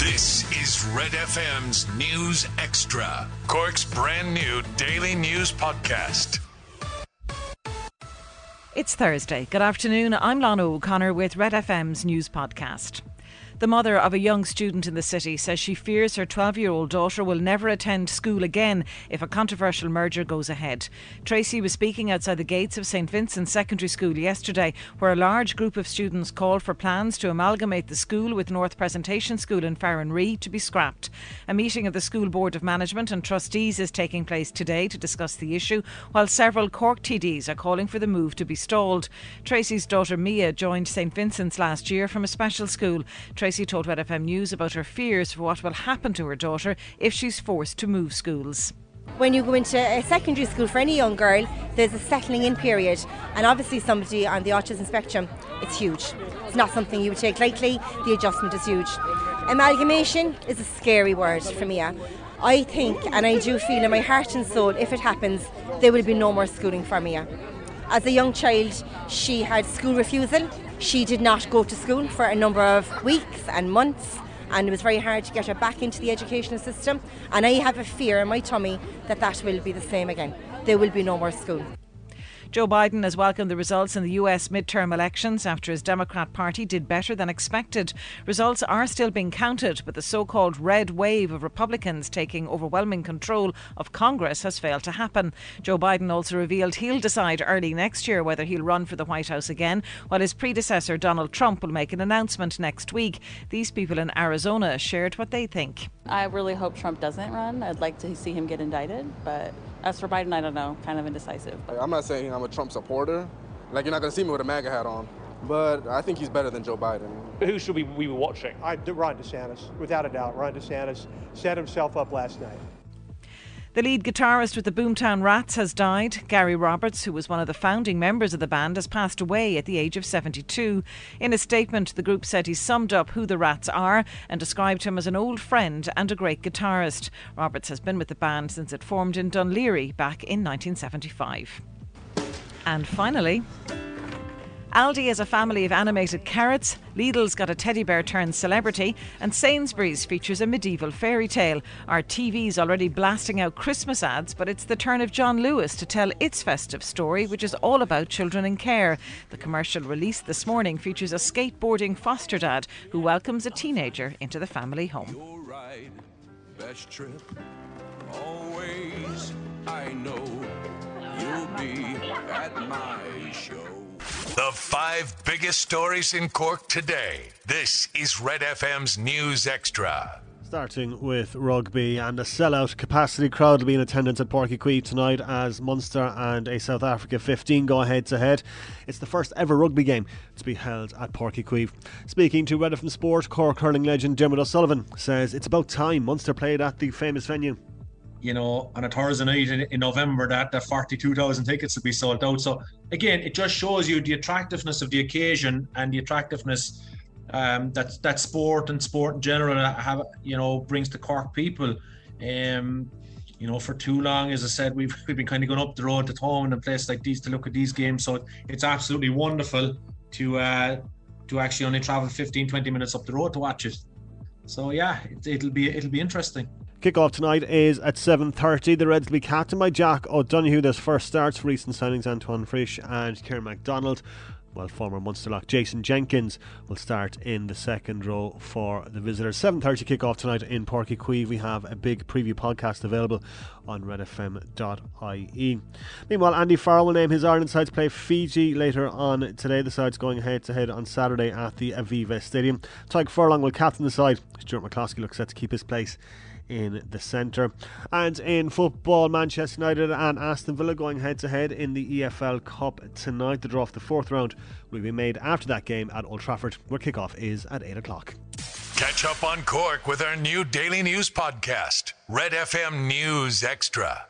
This is Red FM's News Extra, Cork's brand new daily news podcast. It's Thursday. Good afternoon. I'm Lon O'Connor with Red FM's News Podcast. The mother of a young student in the city says she fears her 12-year-old daughter will never attend school again if a controversial merger goes ahead. Tracy was speaking outside the gates of St Vincent's Secondary School yesterday, where a large group of students called for plans to amalgamate the school with North Presentation School in Farranree to be scrapped. A meeting of the School Board of Management and Trustees is taking place today to discuss the issue, while several Cork TDs are calling for the move to be stalled. Tracy's daughter Mia joined St Vincent's last year from a special school. Tracy told Red FM News about her fears for what will happen to her daughter if she's forced to move schools. When you go into a secondary school for any young girl, there's a settling in period, and obviously somebody on the autism spectrum, it's huge. It's not something you would take lightly. The adjustment is huge. Amalgamation is a scary word for Mia. I think, and I do feel in my heart and soul, if it happens, there will be no more schooling for Mia. As a young child, she had school refusal. She did not go to school for a number of weeks and months, and it was very hard to get her back into the educational system. And I have a fear in my tummy that that will be the same again. There will be no more school. Joe Biden has welcomed the results in the US midterm elections after his Democrat Party did better than expected. Results are still being counted, but the so-called red wave of Republicans taking overwhelming control of Congress has failed to happen. Joe Biden also revealed he'll decide early next year whether he'll run for the White House again, while his predecessor Donald Trump will make an announcement next week. These people in Arizona shared what they think. I really hope Trump doesn't run. I'd like to see him get indicted, but as for Biden, I don't know, kind of indecisive. I'm not saying I'm a Trump supporter. Like, you're not going to see me with a MAGA hat on. But I think he's better than Joe Biden. Who should we be watching? Ron DeSantis, without a doubt. Ron DeSantis set himself up last night. The lead guitarist with the Boomtown Rats has died. Gary Roberts, who was one of the founding members of the band, has passed away at the age of 72. In a statement, the group said he summed up who the Rats are and described him as an old friend and a great guitarist. Roberts has been with the band since it formed in Dún Laoghaire back in 1975. And finally, Aldi has a family of animated carrots, Lidl's got a teddy bear turned celebrity, and Sainsbury's features a medieval fairy tale. Our TV's already blasting out Christmas ads, but it's the turn of John Lewis to tell its festive story, which is all about children in care. The commercial released this morning features a skateboarding foster dad who welcomes a teenager into the family home. You're right. Best trip. Always. I know you'll be at my show. The five biggest stories in Cork today. This is Red FM's News Extra. Starting with rugby, and a sellout capacity crowd will be in attendance at Páirc Uí tonight as Munster and a South Africa 15 go head-to-head. It's the first ever rugby game to be held at Páirc Uí. Speaking to Red FM Sport, Cork hurling legend Dermot Sullivan says it's about time Munster played at the famous venue. You know, on a Thursday night in November, that 42,000 tickets will be sold out. So again, it just shows you the attractiveness of the occasion and the attractiveness that sport and sport in general have, you know, brings to Cork people. You know, for too long, as I said, we've been kind of going up the road to Thomond and places like these to look at these games. So it's absolutely wonderful to actually only travel 15-20 minutes up the road to watch it. So yeah, it'll be interesting. Kick-off tonight is at 7:30. The Reds will be captained by Jack O'Donoghue. There's first starts for recent signings Antoine Frisch and Kieran McDonald, while former Munster lock Jason Jenkins will start in the second row for the visitors. 7:30 kick-off tonight in Páirc Uí. We have a big preview podcast available on redfm.ie. Meanwhile, Andy Farrell will name his Ireland side to play Fiji later on today. The side's going head-to-head on Saturday at the Aviva Stadium. Tadhg Furlong will captain the side. Stuart McCloskey looks set to keep his place in the centre. And in football, Manchester United and Aston Villa going head-to-head in the EFL Cup tonight. The draw for the fourth round will be made after that game at Old Trafford, where kick-off is at 8 o'clock. Catch up on Cork with our new daily news podcast, Red FM News Extra.